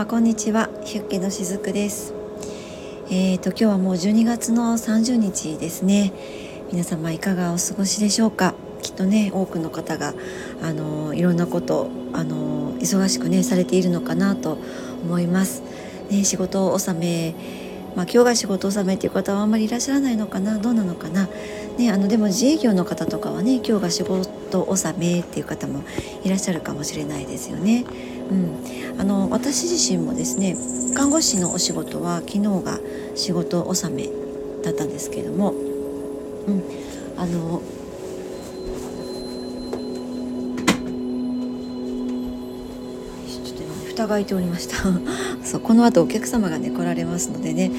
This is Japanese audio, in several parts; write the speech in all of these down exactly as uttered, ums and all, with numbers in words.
様こんにちは、ヒュッケのしずくです。えーと今日はもうじゅうにがつのさんじゅうにちですね。皆様いかがお過ごしでしょうか。きっとね、多くの方があのいろんなことあの忙しくねされているのかなと思います、ね、仕事納め、まあ、今日が仕事納めっていう方はあんまりいらっしゃらないのかな、どうなのかな、ね、あのでも自営業の方とかはね、今日が仕事納めっていう方もいらっしゃるかもしれないですよね、うん、あの私自身もですね、看護師のお仕事は昨日が仕事納めだったんですけれども、うん、あの蓋が開いておりましたそう、この後お客様がね来られますのでね、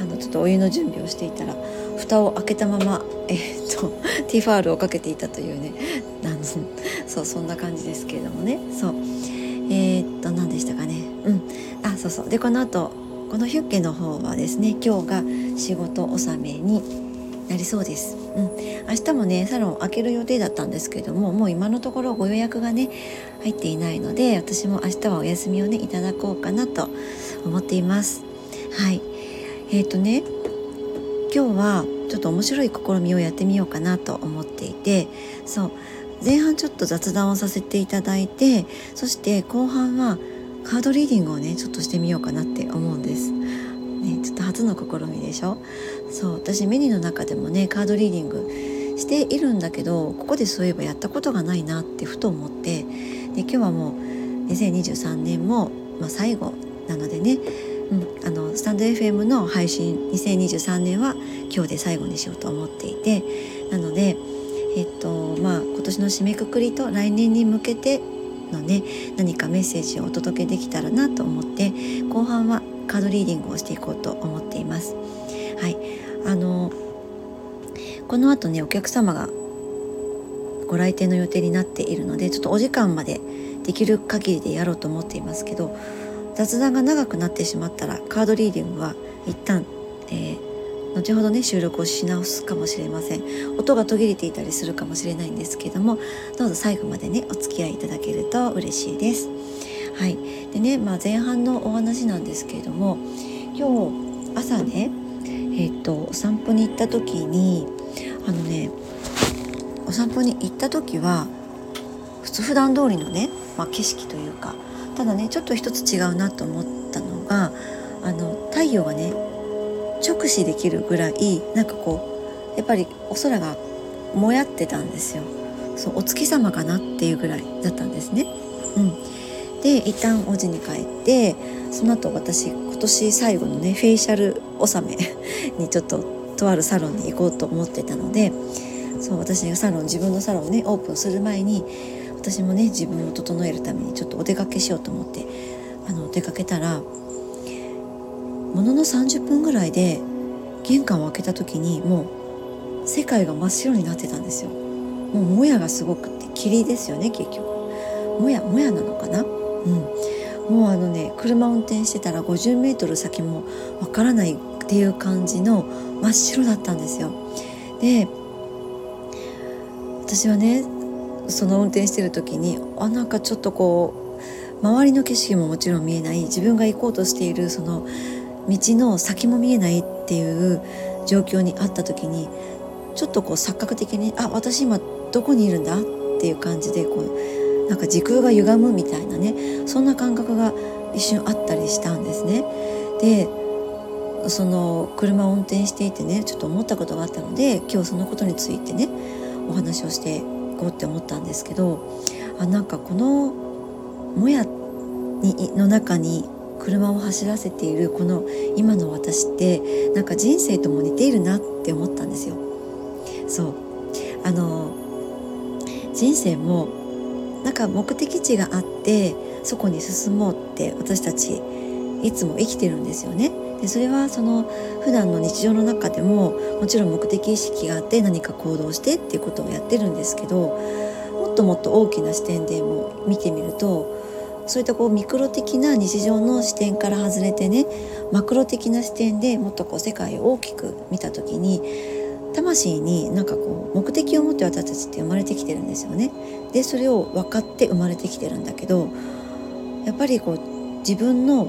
あのちょっとお湯の準備をしていたら蓋を開けたまま、えー、っとティファールをかけていたというね、あのそうそんな感じですけれどもね、そうえー、っと何でしたかね、うんあそうそうでこの後このヒュッケの方はですね、今日が仕事納めになりそうです、うん、明日もねサロン開ける予定だったんですけれども、もう今のところご予約がね入っていないので、私も明日はお休みをねいただこうかなと思っています。はいえーとね今日はちょっと面白い試みをやってみようかなと思っていて、そう前半ちょっと雑談をさせていただいて、そして後半はカードリーディングをねちょっとしてみようかなって思うんですね、ちょっと初の試みでしょ。そう私メニューの中でもねカードリーディングしているんだけど、ここでそういえばやったことがないなってふと思って、で今日はもうにせんにじゅうさんねんも、まあ、最後なのでね、うん、あのスタンド エフエム の配信にせんにじゅうさんねんは今日で最後にしようと思っていて、なので、えっとまあ、今年の締めくくりと来年に向けてのね何かメッセージをお届けできたらなと思って、後半はカードリーディングをしていこうと思っています。はい、あのこの後ねお客様がご来店の予定になっているので、ちょっとお時間までできる限りでやろうと思っていますけど、雑談が長くなってしまったらカードリーディングは一旦、えー、後ほどね収録をし直すかもしれません。音が途切れていたりするかもしれないんですけども、どうぞ最後までねお付き合いいただけると嬉しいです。はいでねまあ、前半のお話なんですけれども、今日朝ね、えっと、お散歩に行った時にあのねお散歩に行った時は普通普段通りのね、まあ、景色というか、ただねちょっと一つ違うなと思ったのが、あの太陽がね直視できるぐらい、なんかこうやっぱりお空がもやってたんですよ。そうお月様かなっていうぐらいだったんですね。うんで一旦お家に帰って、その後私今年最後のねフェイシャル納めにちょっととあるサロンに行こうと思ってたので、そう私がサロン自分のサロンねオープンする前に、私もね自分を整えるためにちょっとお出かけしようと思ってあの出かけたら、もののさんじゅっぷんぐらいで玄関を開けた時にもう世界が真っ白になってたんですよ。もうもやがすごくって、霧ですよね結局。もやもやなのかな。うん、もうあのね車運転してたらごじゅうメートル先もわからないっていう感じの真っ白だったんですよ。で私はねその運転してる時に、あなんかちょっとこう周りの景色ももちろん見えない、自分が行こうとしているその道の先も見えないっていう状況にあった時に、ちょっとこう錯覚的に、あ私今どこにいるんだっていう感じで、こうなんか時空が歪むみたいなね、そんな感覚が一瞬あったりしたんですね。でその車を運転していてねちょっと思ったことがあったので、今日そのことについてねお話をしていこうって思ったんですけど、あなんかこのもやにの中に車を走らせているこの今の私って、なんか人生とも似ているなって思ったんですよ。そうあの人生もなんか目的地があってそこに進もうって私たちいつも生きてるんですよね。でそれはその普段の日常の中でももちろん目的意識があって何か行動してっていうことをやってるんですけど、もっともっと大きな視点でも見てみると、そういったこうミクロ的な日常の視点から外れてね、マクロ的な視点でもっとこう世界を大きく見た時に、魂になんかこう目的を持って私たちって生まれてきてるんですよね。でそれを分かって生まれてきてるんだけど、やっぱりこう自分の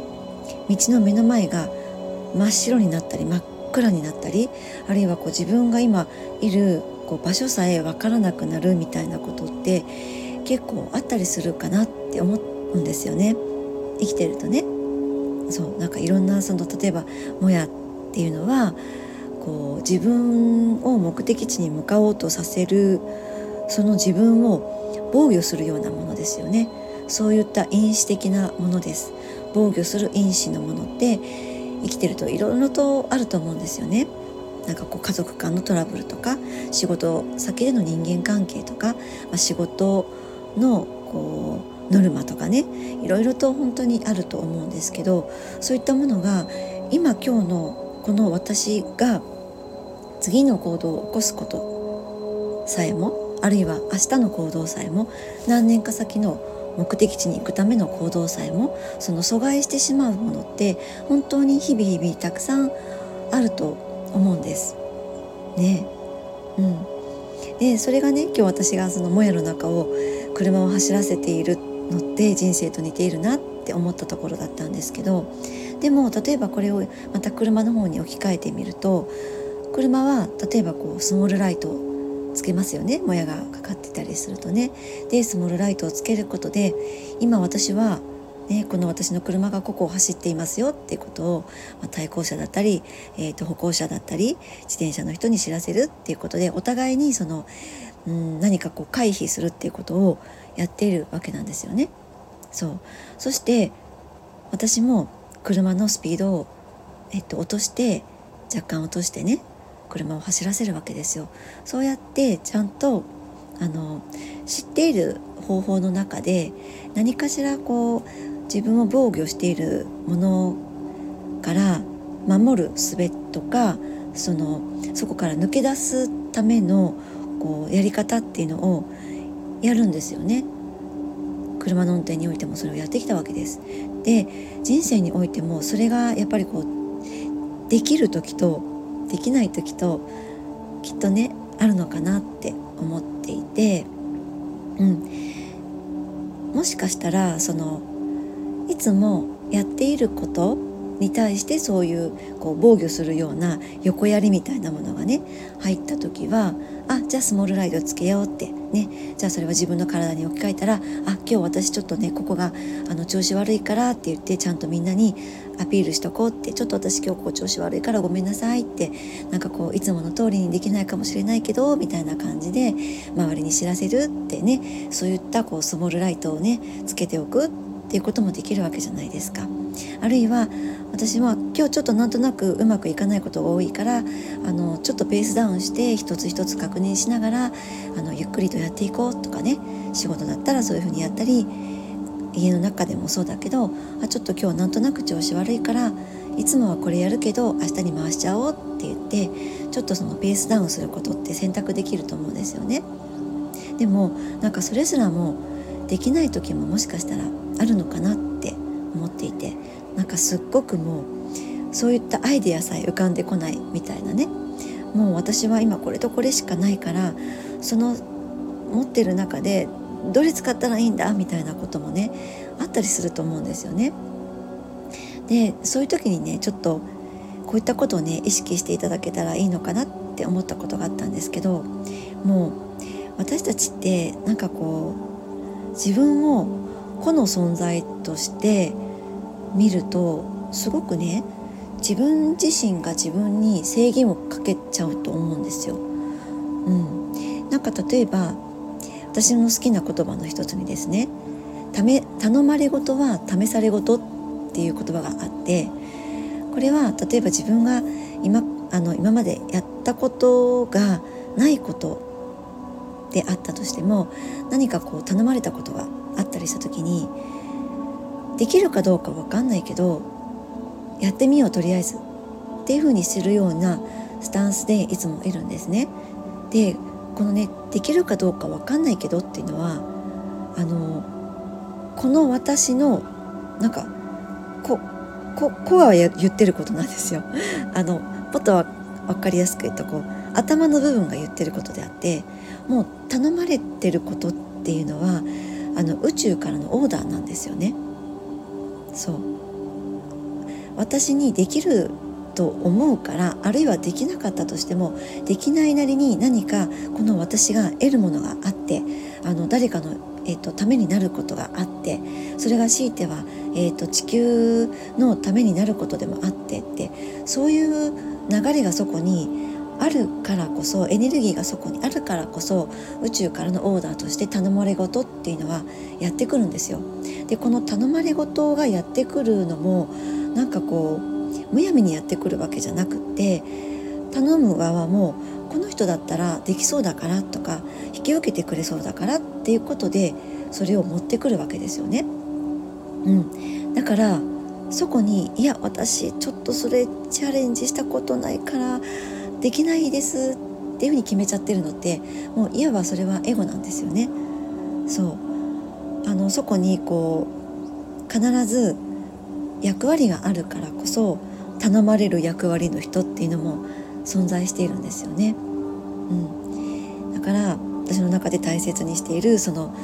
道の目の前が真っ白になったり真っ暗になったり、あるいはこう自分が今いるこう場所さえ分からなくなるみたいなことって結構あったりするかなって思うんですよね、生きてるとね。そう、なんかいろんなその例えばもやっていうのはこう自分を目的地に向かおうとさせるその自分を防御するようなものですよね。そういった因子的なものです。防御する因子のものって生きてるといろいろとあると思うんですよね。なんかこう家族間のトラブルとか仕事先での人間関係とか、まあ、仕事のこうノルマとかね、いろいろと本当にあると思うんですけど、そういったものが今今日のこの私が次の行動を起こすことさえも、あるいは明日の行動さえも、何年か先の目的地に行くための行動さえも、その阻害してしまうものって本当に日々日々たくさんあると思うんですね。うん、でそれがね、今日私がそのもやの中を車を走らせているのって人生と似ているなって思ったところだったんですけど、でも例えばこれをまた車の方に置き換えてみると、車は例えばこうスモールライトをつけますよね。もやがかかってたりするとね。でスモールライトをつけることで、今私は、ね、この私の車がここを走っていますよっていうことを、まあ、対向車だったり、えーと、歩行者だったり自転車の人に知らせるっていうことで、お互いにそのうん何かこう回避するっていうことをやっているわけなんですよね。そう。そして私も車のスピードを、えーと、落として若干落としてね、車を走らせるわけですよ。そうやってちゃんとあの知っている方法の中で何かしらこう自分を防御しているものから守る術とか、そのそこから抜け出すためのこうやり方っていうのをやるんですよね。車の運転においてもそれをやってきたわけです。で人生においてもそれがやっぱりこうできる時とできない時ときっとねあるのかなって思っていて、うん、もしかしたらそのいつもやっていることに対してそういうこう防御するような横やりみたいなものがね入った時は、あ、じゃあスモールライトつけようってね、じゃあそれは自分の体に置き換えたら、あ、今日私ちょっとねここがあの調子悪いからって言ってちゃんとみんなにアピールしとこうって、ちょっと私今日こう調子悪いからごめんなさいって、なんかこういつもの通りにできないかもしれないけどみたいな感じで周りに知らせるってね、そういったこうスモールライトをねつけておくっていうこともできるわけじゃないですか。あるいは私は今日ちょっとなんとなくうまくいかないことが多いから、あのちょっとペースダウンして一つ一つ確認しながらあのゆっくりとやっていこうとかね、仕事だったらそういうふうにやったり、家の中でもそうだけど、あ、ちょっと今日なんとなく調子悪いからいつもはこれやるけど明日に回しちゃおうって言ってちょっとそのペースダウンすることって選択できると思うんですよね。でもなんかそれすらもできない時ももしかしたらあるのかなって思っていて、なんかすっごくもうそういったアイデアさえ浮かんでこないみたいなね、もう私は今これとこれしかないから、その持ってる中でどれ使ったらいいんだみたいなこともねあったりすると思うんですよね。でそういう時にね、ちょっとこういったことをね意識していただけたらいいのかなって思ったことがあったんですけど、もう私たちってなんかこう自分を個の存在として見るとすごくね自分自身が自分に制限をかけちゃうと思うんですよ。うん、なんか例えば私の好きな言葉の一つにですね、ため頼まれ事は試され事っていう言葉があって、これは例えば自分が 今, あの今までやったことがないことであったとしても、何かこう頼まれたことがあったりした時にできるかどうか分かんないけどやってみようとりあえずっていう風にするようなスタンスでいつもいるんですね。でこのねできるかどうか分かんないけどっていうのはあのこの私のなんかここコアは言ってることなんですよ。あのもっとは分かりやすく言うとこう頭の部分が言ってることであって、もう頼まれてることっていうのはあの宇宙からのオーダーなんですよね。そう私にできると思うから、あるいはできなかったとしてもできないなりに何かこの私が得るものがあって、あの誰かの、えー、とためになることがあって、それが強いては、えー、と地球のためになることでもあってって、そういう流れがそこにあるからこそ、エネルギーがそこにあるからこそ、宇宙からのオーダーとして頼まれ事っていうのはやってくるんですよ。で、この頼まれ事がやってくるのもなんかこうむやみにやってくるわけじゃなくて、頼む側もこの人だったらできそうだからとか引き受けてくれそうだからっていうことでそれを持ってくるわけですよね、うん、だからそこにいや私ちょっとそれチャレンジしたことないからできないですっていうふうに決めちゃってるのって、もういわばそれはエゴなんですよね。そう、あのそこにこう必ず役割があるからこそ頼まれる役割の人っていうのも存在しているんですよね、うん、だから私の中で大切にしているその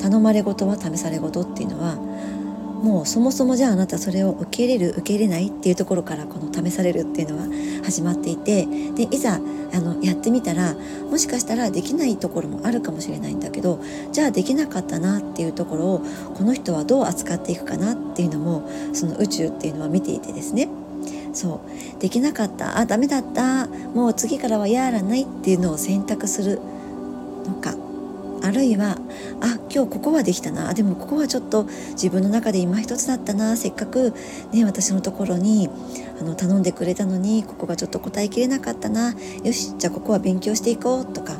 頼まれ事は試され事っていうのは、もうそもそもじゃああなたそれを受け入れる受け入れないっていうところからこの試されるっていうのは始まっていて、でいざあのやってみたらもしかしたらできないところもあるかもしれないんだけど、じゃあできなかったなっていうところをこの人はどう扱っていくかなっていうのもその宇宙っていうのは見ていてですね、そうできなかった、あダメだった、もう次からはやらないっていうのを選択するのか、あるいはあ今日ここはできたな、でもここはちょっと自分の中で今一つだったな、せっかく、ね、私のところにあの頼んでくれたのにここがちょっと答えきれなかったな、よしじゃあここは勉強していこうとか、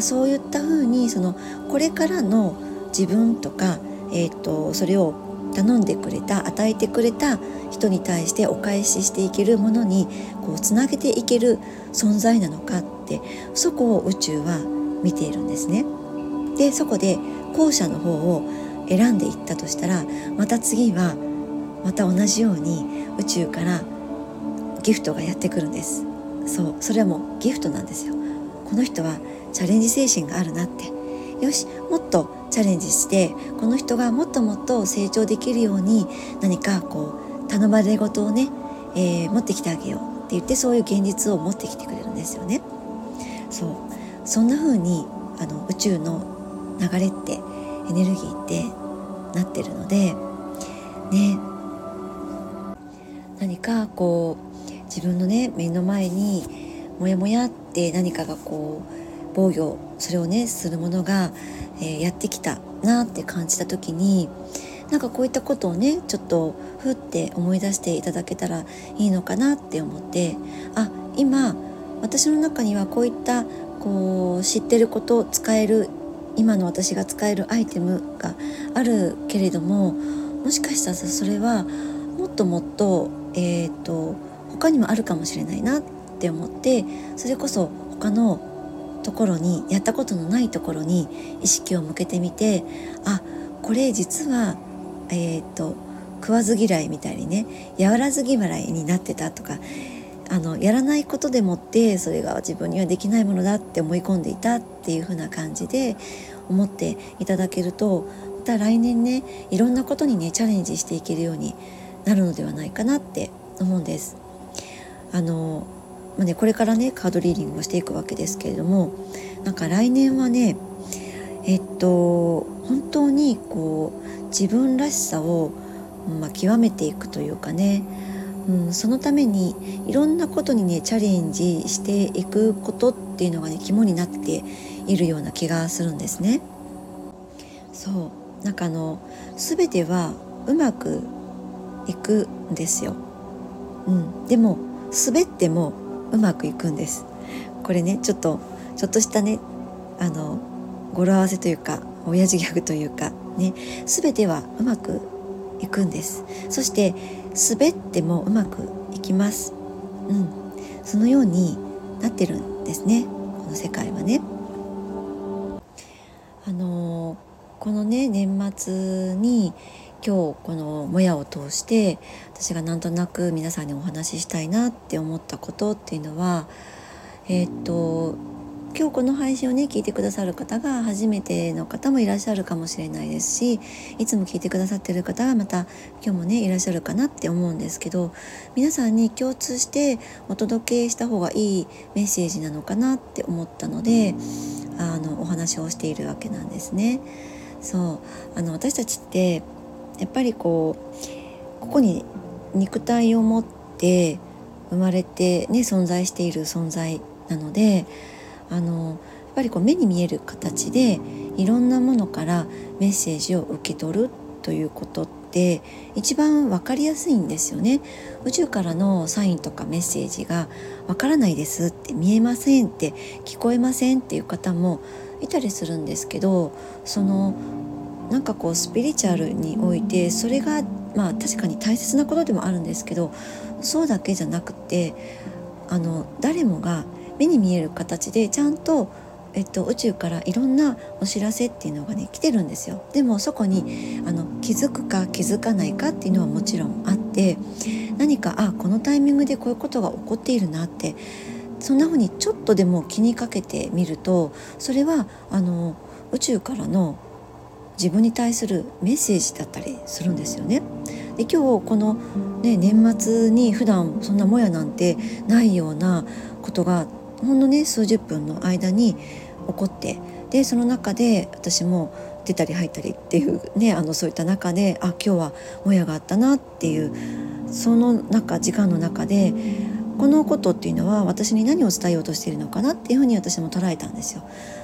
そういった風にそのこれからの自分とか、えーと、それを頼んでくれた与えてくれた人に対してお返ししていけるものにこうつなげていける存在なのかって、そこを宇宙は見ているんですね。でそこで後者の方を選んでいったとしたら、また次はまた同じように宇宙からギフトがやってくるんです。そう、それはもうギフトなんですよ。この人はチャレンジ精神があるなって、よしもっとチャレンジしてこの人がもっともっと成長できるように何かこう頼まれ事をね、えー、持ってきてあげようって言って、そういう現実を持ってきてくれるんですよね。そう、そんな風にあの宇宙の流れってエネルギーってなってるのでね、何かこう自分のね目の前にモヤモヤって何かがこう防御それをねするものが、えー、やってきたなって感じた時に、なんかこういったことをねちょっとふって思い出していただけたらいいのかなって思って、あ今私の中にはこういったこう知ってること、使える今の私が使えるアイテムがあるけれども、もしかしたらそれはもっともっと、えーと、他にもあるかもしれないなって思って、それこそ他のところにやったことのないところに意識を向けてみて、あこれ実は、えーと、食わず嫌いみたいにねやらず嫌いになってたとか、あのやらないことでもってそれが自分にはできないものだって思い込んでいたっていう風な感じで思っていただけると、また来年ねいろんなことにねチャレンジしていけるようになるのではないかなって思うんです。あの、まあね、これからねカードリーディングをしていくわけですけれども、なんか来年はねえっと本当にこう自分らしさを、まあ、極めていくというかね、うん、そのためにいろんなことにねチャレンジしていくことっていうのがね肝になっているような気がするんですね。そう、なんかあの全てはうまくいくんですよ、うん、でも滑ってもうまくいくんです。これねちょっとちょっとしたねあの語呂合わせというか親父ギャグというかね、全てはうまくいくんです。そして滑ってもうまくいきます、うん、そのようになってるんですね、この世界はね。あのこのね年末に今日このもやを通して私がなんとなく皆さんにお話ししたいなって思ったことっていうのは、えー、っと今日この配信をね聞いてくださる方が初めての方もいらっしゃるかもしれないですし、いつも聞いてくださってる方がまた今日もねいらっしゃるかなって思うんですけど、皆さんに共通してお届けした方がいいメッセージなのかなって思ったので、あのお話をしているわけなんですね。そうあの私たちってやっぱりこうここに肉体を持って生まれてね存在している存在なので、あのやっぱりこう目に見える形でいろんなものからメッセージを受け取るということって一番分かりやすいんですよね。宇宙からのサインとかメッセージが分からないですって、見えませんって聞こえませんっていう方もいたりするんですけど、そのなんかこうスピリチュアルにおいてそれがまあ確かに大切なことでもあるんですけど、そうだけじゃなくてあの誰もが目に見える形でちゃんと、えっと、宇宙からいろんなお知らせっていうのがね来てるんですよ。でもそこにあの気づくか気づかないかっていうのはもちろんあって、何かあこのタイミングでこういうことが起こっているなってそんな風にちょっとでも気にかけてみると、それはあの宇宙からの自分に対するメッセージだったりするんですよね。で今日この、ね、年末に普段そんなもやなんてないようなことがほんのね数十分の間に起こって、でその中で私も出たり入ったりっていうねあのそういった中であ今日はもやがあったなっていう、その中時間の中でこのことっていうのは私に何を伝えようとしているのかなっていうふうに私も捉えたんですよ。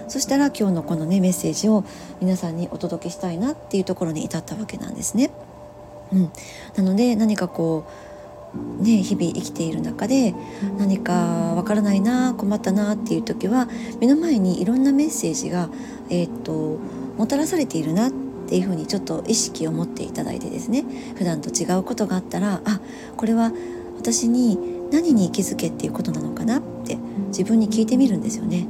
そしたら今日のこのねメッセージを皆さんにお届けしたいなっていうところに至ったわけなんですね。うん、なので何かこうね日々生きている中で何かわからないな困ったなっていう時は、目の前にいろんなメッセージが、えー、っともたらされているなってっていうふうにちょっと意識を持っていただいてですね、普段と違うことがあったらあこれは私に何に気づけっていうことなのかなって自分に聞いてみるんですよね。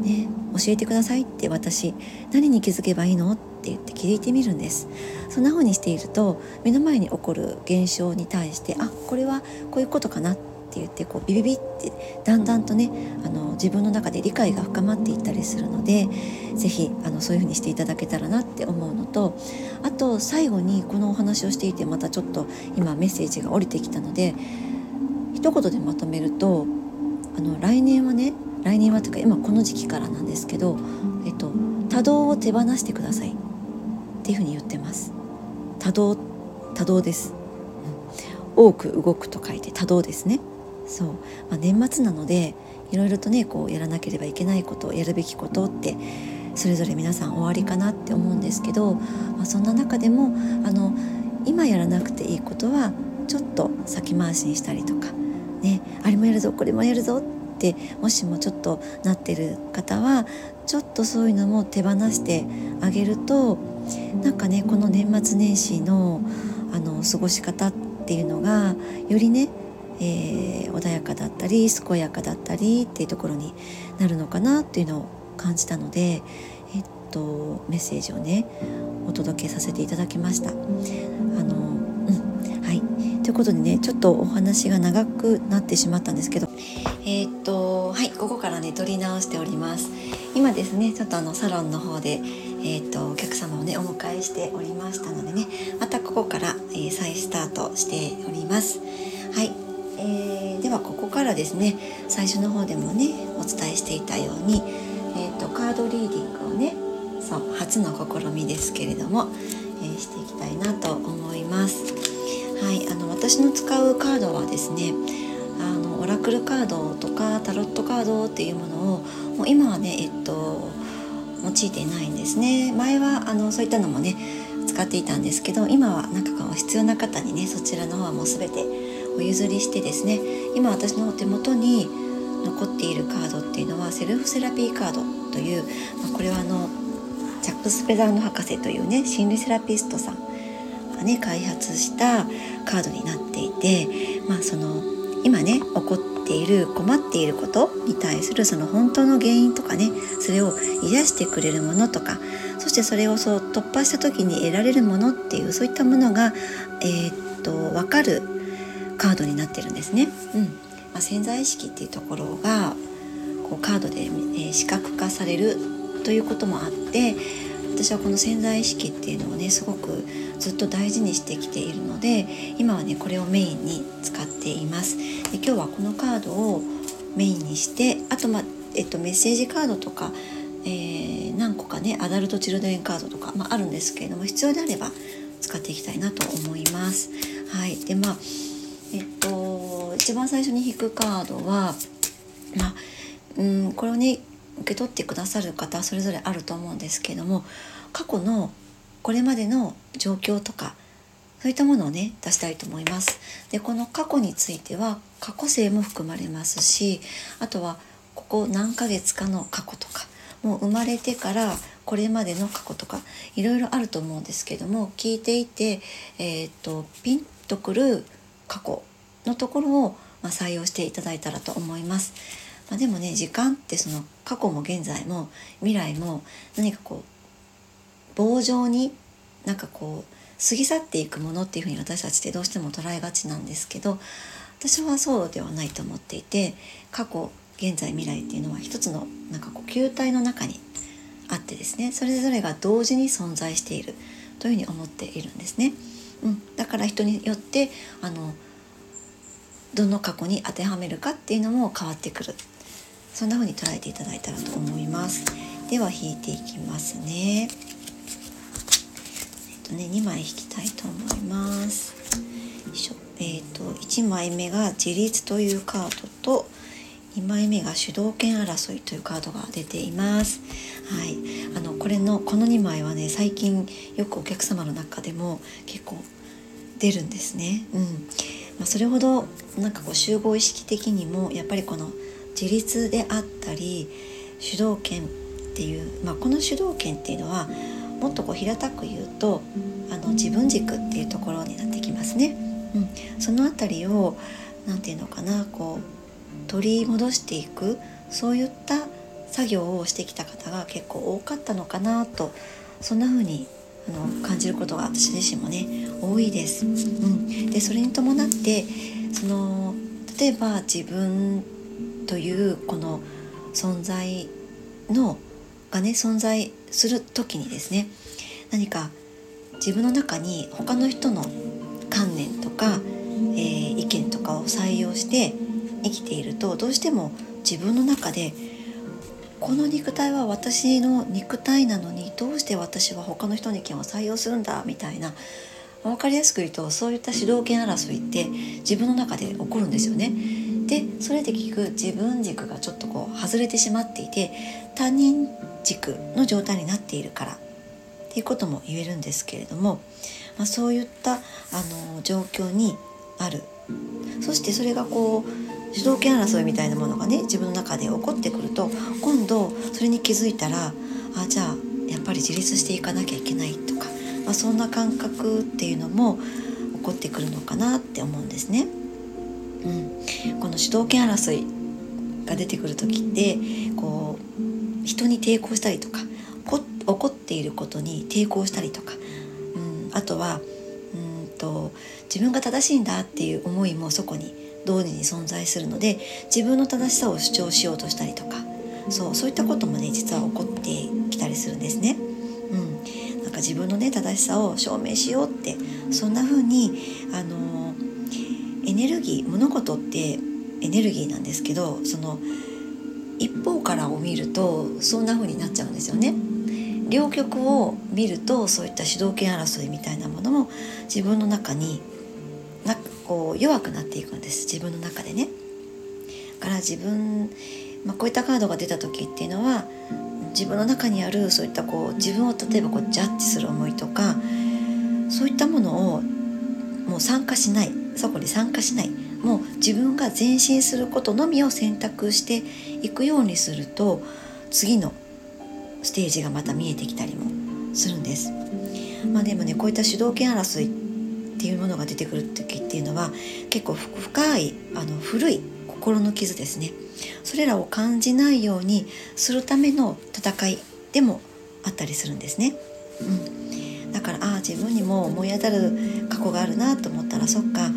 ね教えてくださいって私何に気づけばいいのって言って聞いてみるんです。そんなふうにしていると目の前に起こる現象に対してあこれはこういうことかなって言ってこうビビビってだんだんとねあの自分の中で理解が深まっていったりするので、ぜひあのそういうふうにしていただけたらなって思うのと、あと最後にこのお話をしていてまたちょっと今メッセージが降りてきたので一言でまとめると、あの来年はね来年はというか今この時期からなんですけど、えっと、多動を手放してくださいっていうふうに言ってます。多動、多動です、うん、多く動くと書いて多動ですね。そう、まあ、年末なのでいろいろとねこうやらなければいけないことやるべきことってそれぞれ皆さん終わりかなって思うんですけど、まあ、そんな中でもあの今やらなくていいことはちょっと先回しにしたりとか、ね、あれもやるぞこれもやるぞってもしもちょっとなってる方はちょっとそういうのも手放してあげると、なんかねこの年末年始のあの過ごし方っていうのがよりねえー、穏やかだったり健やかだったりっていうところになるのかなっていうのを感じたので、えっと、メッセージをねお届けさせていただきました。あの、うん、はい、ということでねちょっとお話が長くなってしまったんですけど、えー、っとはいここからね撮り直しております。今ですねちょっとあのサロンの方で、えー、っとお客様をねお迎えしておりましたのでね、またここから、えー、再スタートしております。はい。えー、ではここからですね最初の方でもねお伝えしていたように、えー、とカードリーディングをねそう初の試みですけれども、えー、していきたいなと思います。はい、あの私の使うカードはですねあのオラクルカードとかタロットカードっていうものをもう今はね、えー、と用いていないんですね。前はあのそういったのもね使っていたんですけど、今はなんかこう必要な方にねそちらの方はもう全てお譲りしてですね、今私の手元に残っているカードっていうのはセルフセラピーカードという、まあ、これはあのジャック・スペダーノ博士というね心理セラピストさんがね開発したカードになっていて、まあ、その今ね起こっている困っていることに対するその本当の原因とかねそれを癒してくれるものとか、そしてそれをそう突破した時に得られるものっていうそういったものが、えー、っと分かるカードになってるんですね。うんまあ、潜在意識っていうところがこうカードで、えー、視覚化されるということもあって、私はこの潜在意識っていうのをねすごくずっと大事にしてきているので、今はねこれをメインに使っています。で、今日はこのカードをメインにして、あと、まえっと、メッセージカードとか、えー、何個かねアダルトチルドレンカードとか、まあ、あるんですけれども、必要であれば使っていきたいなと思います。はい、でまあえっと一番最初に引くカードは、まあうん、これをね受け取ってくださる方それぞれあると思うんですけれども、過去のこれまでの状況とかそういったものをね出したいと思います。でこの過去については過去性も含まれますし、あとはここ何ヶ月かの過去とか、もう生まれてからこれまでの過去とかいろいろあると思うんですけれども、聞いていて、えー、っとピンとくる過去のところを、まあ、採用していただいたらと思います。まあ、でもね時間ってその過去も現在も未来も何かこう棒状になんかこう過ぎ去っていくものっていうふうに私たちってどうしても捉えがちなんですけど、私はそうではないと思っていて、過去現在未来っていうのは一つのなんかこう球体の中にあってですね、それぞれが同時に存在しているというふうに思っているんですね。うん、だから人によってあのどの過去に当てはめるかっていうのも変わってくる、そんな風に捉えていただいたらと思います。では引いていきますね。えっとねにまい引きたいと思います。えっといちまいめが自立というカードとにまいめが主導権争いというカードが出ています。はい、あのこれのこのにまいはね最近よくお客様の中でも結構出るんですね。うん、まあ、それほどなんかこう集合意識的にもやっぱりこの自立であったり主導権っていう、まあ、この主導権っていうのはもっとこう平たく言うとあの自分軸っていうところになってきますね。うん、そのあたりをなんていうのかなこう取り戻していく、そういった作業をしてきた方が結構多かったのかなと、そんな風にあの感じることが私自身もね多いです。うん、でそれに伴ってその例えば自分というこの存在のがね存在する時にですね、何か自分の中に他の人の観念とか、えー、意見とかを採用して生きていると、どうしても自分の中でこの肉体は私の肉体なのにどうして私は他の人の意見を採用するんだみたいな、分かりやすく言うとそういった主導権争いって自分の中で起こるんですよね。でそれで結局自分軸がちょっとこう外れてしまっていて他人軸の状態になっているからっていうことも言えるんですけれども、まあ、そういったあの状況にある、そしてそれがこう主導権争いみたいなものがね自分の中で起こってくると、今度それに気づいたらあじゃあやっぱり自立していかなきゃいけないとか、まあ、そんな感覚っていうのも起こってくるのかなって思うんですね。うん、この主導権争いが出てくる時ってこう人に抵抗したりとか、こ起こっていることに抵抗したりとか、うん、あとはうんと自分が正しいんだっていう思いもそこに同時に存在するので、自分の正しさを主張しようとしたりとか、そう、そういったこともね実は起こってきたりするんですね。うん、なんか自分のね正しさを証明しようって、そんな風にあのーエネルギー、物事ってエネルギーなんですけど、その一方からを見るとそんな風になっちゃうんですよね。両極を見るとそういった主導権争いみたいなものも自分の中になこう弱くなっていくんです、自分の中でね。だから自分、まあ、こういったカードが出た時っていうのは自分の中にあるそういったこう自分を例えばこうジャッジする思いとか、そういったものをもう参加しない、そこに参加しない、もう自分が前進することのみを選択していくようにすると、次のステージがまた見えてきたりもするんです。まあでもねこういった主導権争いっていうものが出てくる時っていうのは結構深いあの古い心の傷ですね。それらを感じないようにするための戦いでもあったりするんですね。うん、だからああ自分にも思い当たる過去があるなと思ったら、そっか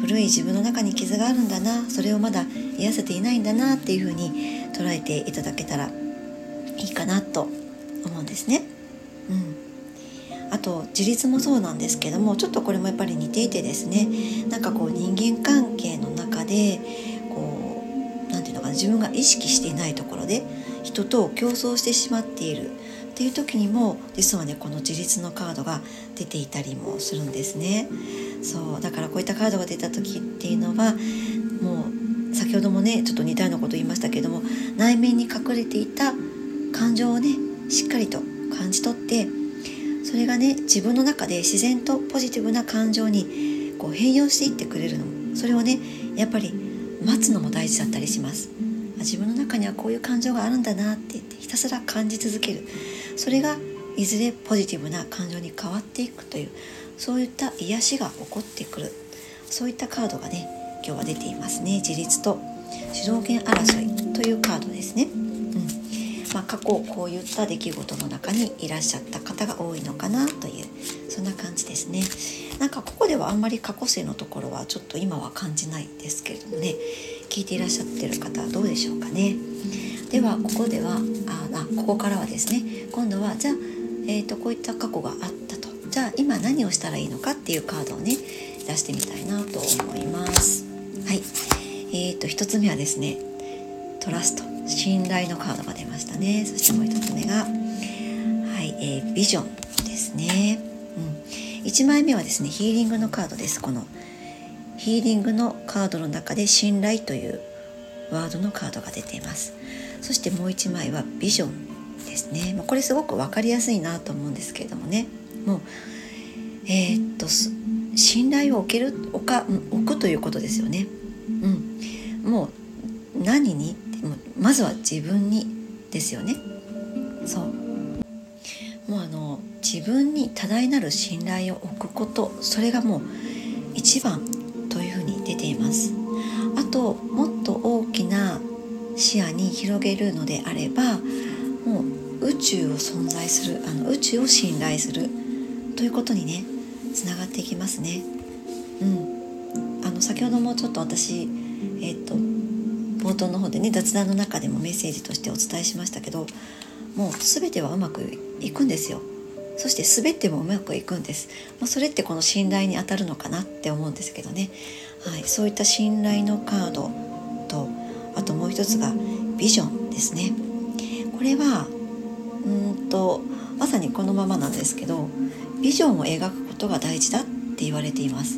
古い自分の中に傷があるんだな、それをまだ癒せていないんだなっていうふうに捉えていただけたらいいかなと思うんですね。うん。あと自立もそうなんですけども、ちょっとこれもやっぱり似ていてですね、なんかこう人間関係の中でこうなんていうのかな、自分が意識していないところで人と競争してしまっているっていう時にも、実はねこの自立のカードが出ていたりもするんですね。そうだからこういったカードが出た時っていうのは、もう先ほどもねちょっと似たようなこと言いましたけども、内面に隠れていた感情をねしっかりと感じ取って、それがね自分の中で自然とポジティブな感情にこう変容していってくれるの、それをねやっぱり待つのも大事だったりします。自分の中にはこういう感情があるんだなって言ってひたすら感じ続ける、それがいずれポジティブな感情に変わっていくという、そういった癒しが起こってくる、そういったカードがね今日は出ていますね。自立と主導権争いというカードですね。まあ、過去こういった出来事の中にいらっしゃった方が多いのかなという、そんな感じですね。なんかここではあんまり過去性のところはちょっと今は感じないですけれどもね、聞いていらっしゃってる方はどうでしょうかね。ではここではああここからはですね、今度はじゃあ、えー、とこういった過去があったと、じゃあ今何をしたらいいのかっていうカードをね出してみたいなと思います。はい、えーとひとつめはですね、トラスト、信頼のカードが出ましたね。そしてもう一つ目が、はいえー、ビジョンですね、うん、いちまいめはですねヒーリングのカードです。このヒーリングのカードの中で信頼というワードのカードが出ています。そしてもういちまいはビジョンですね。これすごく分かりやすいなと思うんですけれどもね、もうえー、っと信頼を置ける、置か、置くということですよね、うん、もう何にまずは自分にですよね。そうもうあの自分に多大なる信頼を置くこと、それがもう一番というふうに出ています。あともっと大きな視野に広げるのであれば、もう宇宙を存在する、あの宇宙を信頼するということにねつながっていきますね、うん、あの先ほどもちょっと私えっと冒頭の方でね雑談の中でもメッセージとしてお伝えしましたけど、もう全てはうまくいくんですよ。そして滑ってもうまくいくんです。まあ、それってこの信頼に当たるのかなって思うんですけどね、はい、そういった信頼のカードと、あともう一つがビジョンですね。これはうんとまさにこのままなんですけど、ビジョンを描くことが大事だって言われています。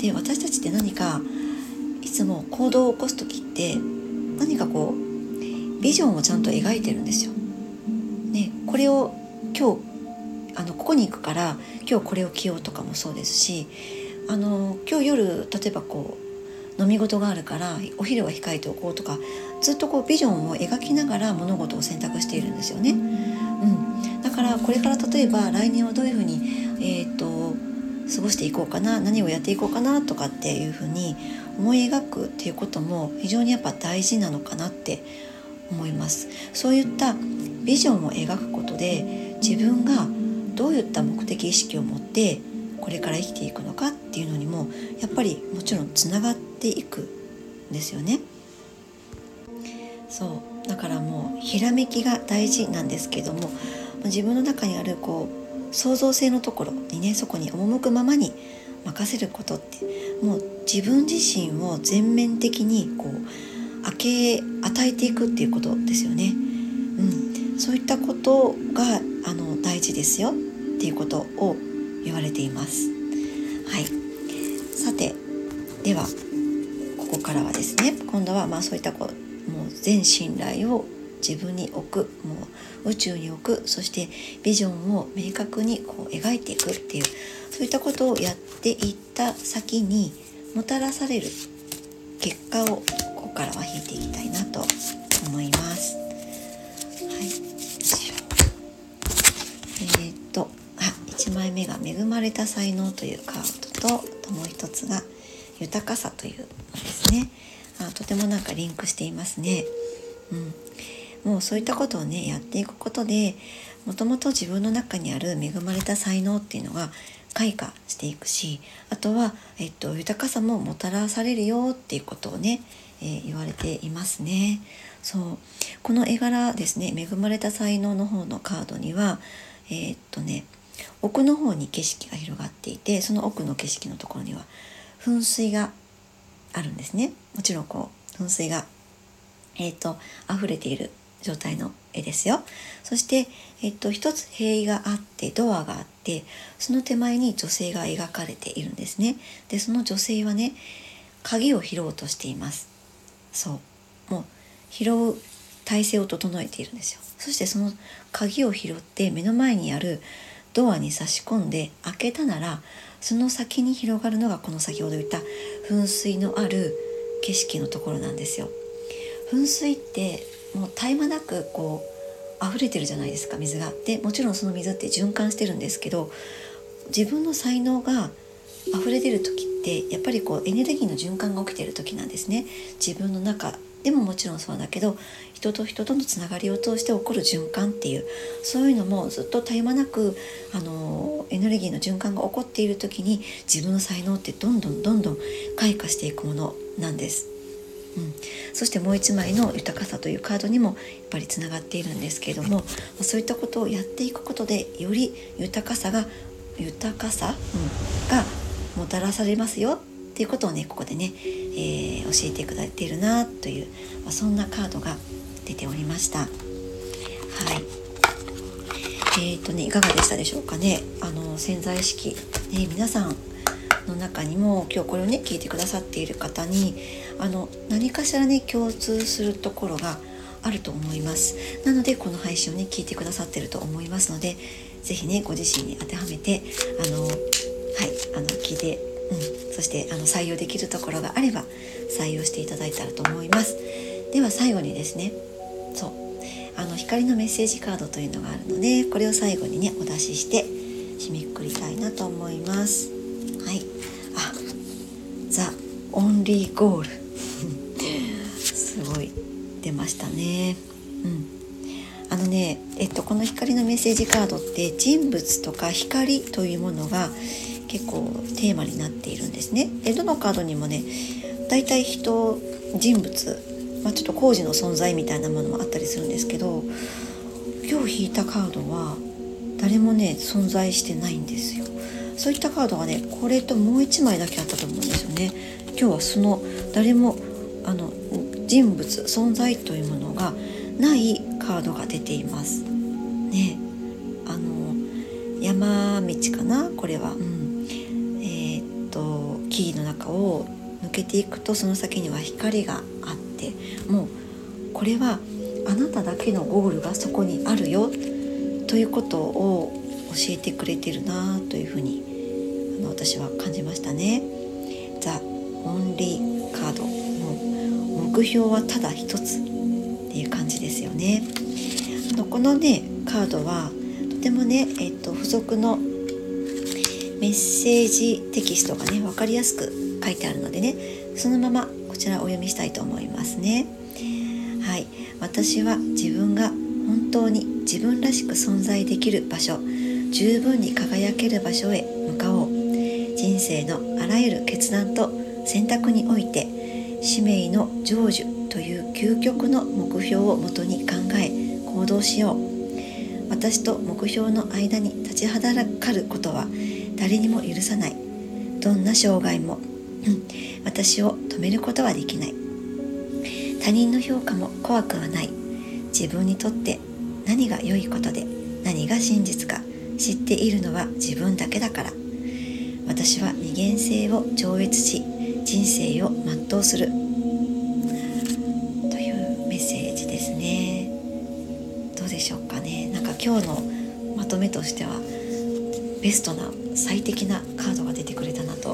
で、私たちって何かいつも行動を起こすときって何かこうビジョンをちゃんと描いてるんですよ、ね、これを今日あのここに行くから今日これを着ようとかもそうですし、あの今日夜例えばこう飲み事があるからお昼は控えておこうとか、ずっとこうビジョンを描きながら物事を選択しているんですよね、うん、だからこれから例えば来年はどういうふうに、えーと、過ごしていこうかな、何をやっていこうかなとかっていうふうに思い描くっていうことも非常にやっぱ大事なのかなって思います。そういったビジョンを描くことで、自分がどういった目的意識を持ってこれから生きていくのかっていうのにもやっぱりもちろんつながっていくんですよね。そうだからもうひらめきが大事なんですけども、自分の中にあるこう創造性のところにね、そこに赴くままに任せることって、もう自分自身を全面的にこう明け与えていくっていうことですよね、うん、そういったことがあの大事ですよっていうことを言われています。はい、さてではここからはですね、今度はまあそういったこうもう全信頼を自分に置く、もう宇宙に置く、そしてビジョンを明確にこう描いていくっていう、そういったことをやっていった先にもたらされる結果をここからは引いていきたいなと思います。はい、えっと、あ、いちまいめが恵まれた才能というカードと、もう一つが豊かさというのですね。あ、とてもなんかリンクしていますね。うん。もうそういったことをねやっていくことで、もともと自分の中にある恵まれた才能っていうのが開花していくし、あとは、えっと、豊かさももたらされるよっていうことをねえー、言われていますね。そう、この絵柄ですね、恵まれた才能の方のカードには、えー、っとね、奥の方に景色が広がっていて、その奥の景色のところには噴水があるんですね。もちろんこう噴水が、えー、っと溢れている状態の絵ですよ。そして、えー、っと一つ塀があってドアがあって、その手前に女性が描かれているんですね。で、その女性はね、鍵を拾おうとしています。そう、もう拾う体勢を整えているんですよ。そしてその鍵を拾って目の前にあるドアに差し込んで開けたなら、その先に広がるのがこの先ほど言った噴水のある景色のところなんですよ。噴水ってもう絶え間なくこう溢れてるじゃないですか、水が。で、もちろんその水って循環してるんですけど、自分の才能が溢れてる時ってやっぱりこうエネルギーの循環が起きてる時なんですね。自分の中でももちろんそうだけど、人と人とのつながりを通して起こる循環っていう、そういうのもずっと絶え間なくあのエネルギーの循環が起こっている時に、自分の才能ってどんどんどんどん開花していくものなんです、うん、そしてもう一枚の豊かさというカードにもやっぱりつながっているんですけれども、そういったことをやっていくことで、より豊かさが豊かさ、うん、がもたらされますよっていうことをね、ここでね、えー、教えていただいているなという、まあ、そんなカードが出ておりました。はい、えっとね、いかがでしたでしょうかね。あの潜在意識、ね、皆さんの中にも、今日これをね聞いてくださっている方にあの何かしらね共通するところがあると思います。なのでこの配信をね聞いてくださっていると思いますので、ぜひねご自身に当てはめてあのはい、あの聞いて、うん、そしてあの採用できるところがあれば採用していただいたらと思います。では最後にですね、そうあの光のメッセージカードというのがあるので、これを最後にねお出しして締めくくりたいなと思います。はい、あ、ザ・オンリーゴールすごい出ましたね。うんあのね、えっと、この光のメッセージカードって人物とか光というものが結構テーマになっているんですね。で、どのカードにもね、だいたい人、人物、まあ、ちょっと工事の存在みたいなものもあったりするんですけど、今日引いたカードは誰もね存在してないんですよ。そういったカードがね、これともう一枚だけあったと思うんですよね。今日はその誰もあの人物存在というものがないカードが出ていますね。あの山道かな、これは、うん、えー、っと木の中を抜けていくと、その先には光があって、もうこれはあなただけのゴールがそこにあるよということを教えてくれてるなというふうにあの私は感じましたね。ザ・オンリーカードの目標はただ一ついう感じですよね。あのこのねカードはとてもね、えっと、付属のメッセージテキストがね分かりやすく書いてあるのでね、そのままこちらお読みしたいと思いますね。はい、私は自分が本当に自分らしく存在できる場所、十分に輝ける場所へ向かおう。人生のあらゆる決断と選択において使命の成就という究極の目標をもとに考え行動しよう。私と目標の間に立ちはだかることは誰にも許さない。どんな障害も私を止めることはできない。他人の評価も怖くはない。自分にとって何が良いことで何が真実か知っているのは自分だけだから。私は二元性を超越し人生を全うする今日のまとめとしてはベストな最適なカードが出てくれたなと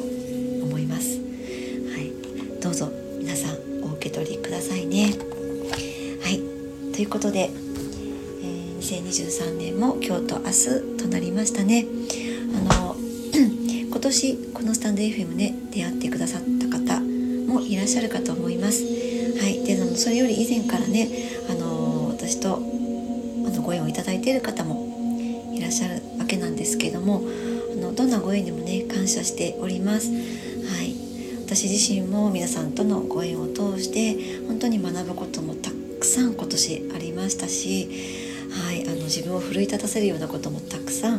思います、はい、どうぞ皆さんお受け取りくださいね。はい、ということで、えー、にせんにじゅうさんねんも今日と明日となりましたね。あの今年このスタンド エフエム で出会ってくださった方もいらっしゃるかと思います、はい、でそれより以前からねあの私とご縁をいただいている方もいらっしゃるわけなんですけれども、あのどんなご縁にもね感謝しております。はい、私自身も皆さんとのご縁を通して本当に学ぶこともたくさん今年ありましたし、はい、あの自分を奮い立たせるようなこともたくさんあ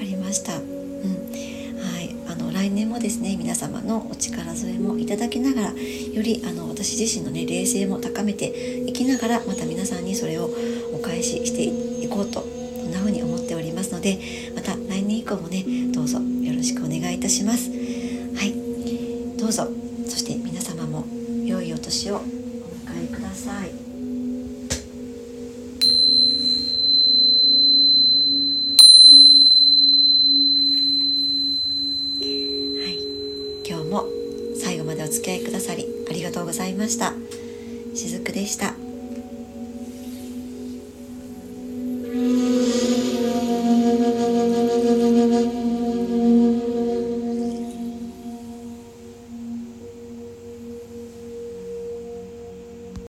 りました、うん、はい、あの来年もですね、皆様のお力添えもいただきながら、よりあの私自身の、ね、冷静も高めていきながら、また皆さんにそれをお返ししていこうと、こんな風に思っておりますので、また来年以降もね、どうぞよろしくお願いいたします。はい、どうぞ、そして皆様も良いお年をお迎えください。お付き合いくださりありがとうございました。しずくでした。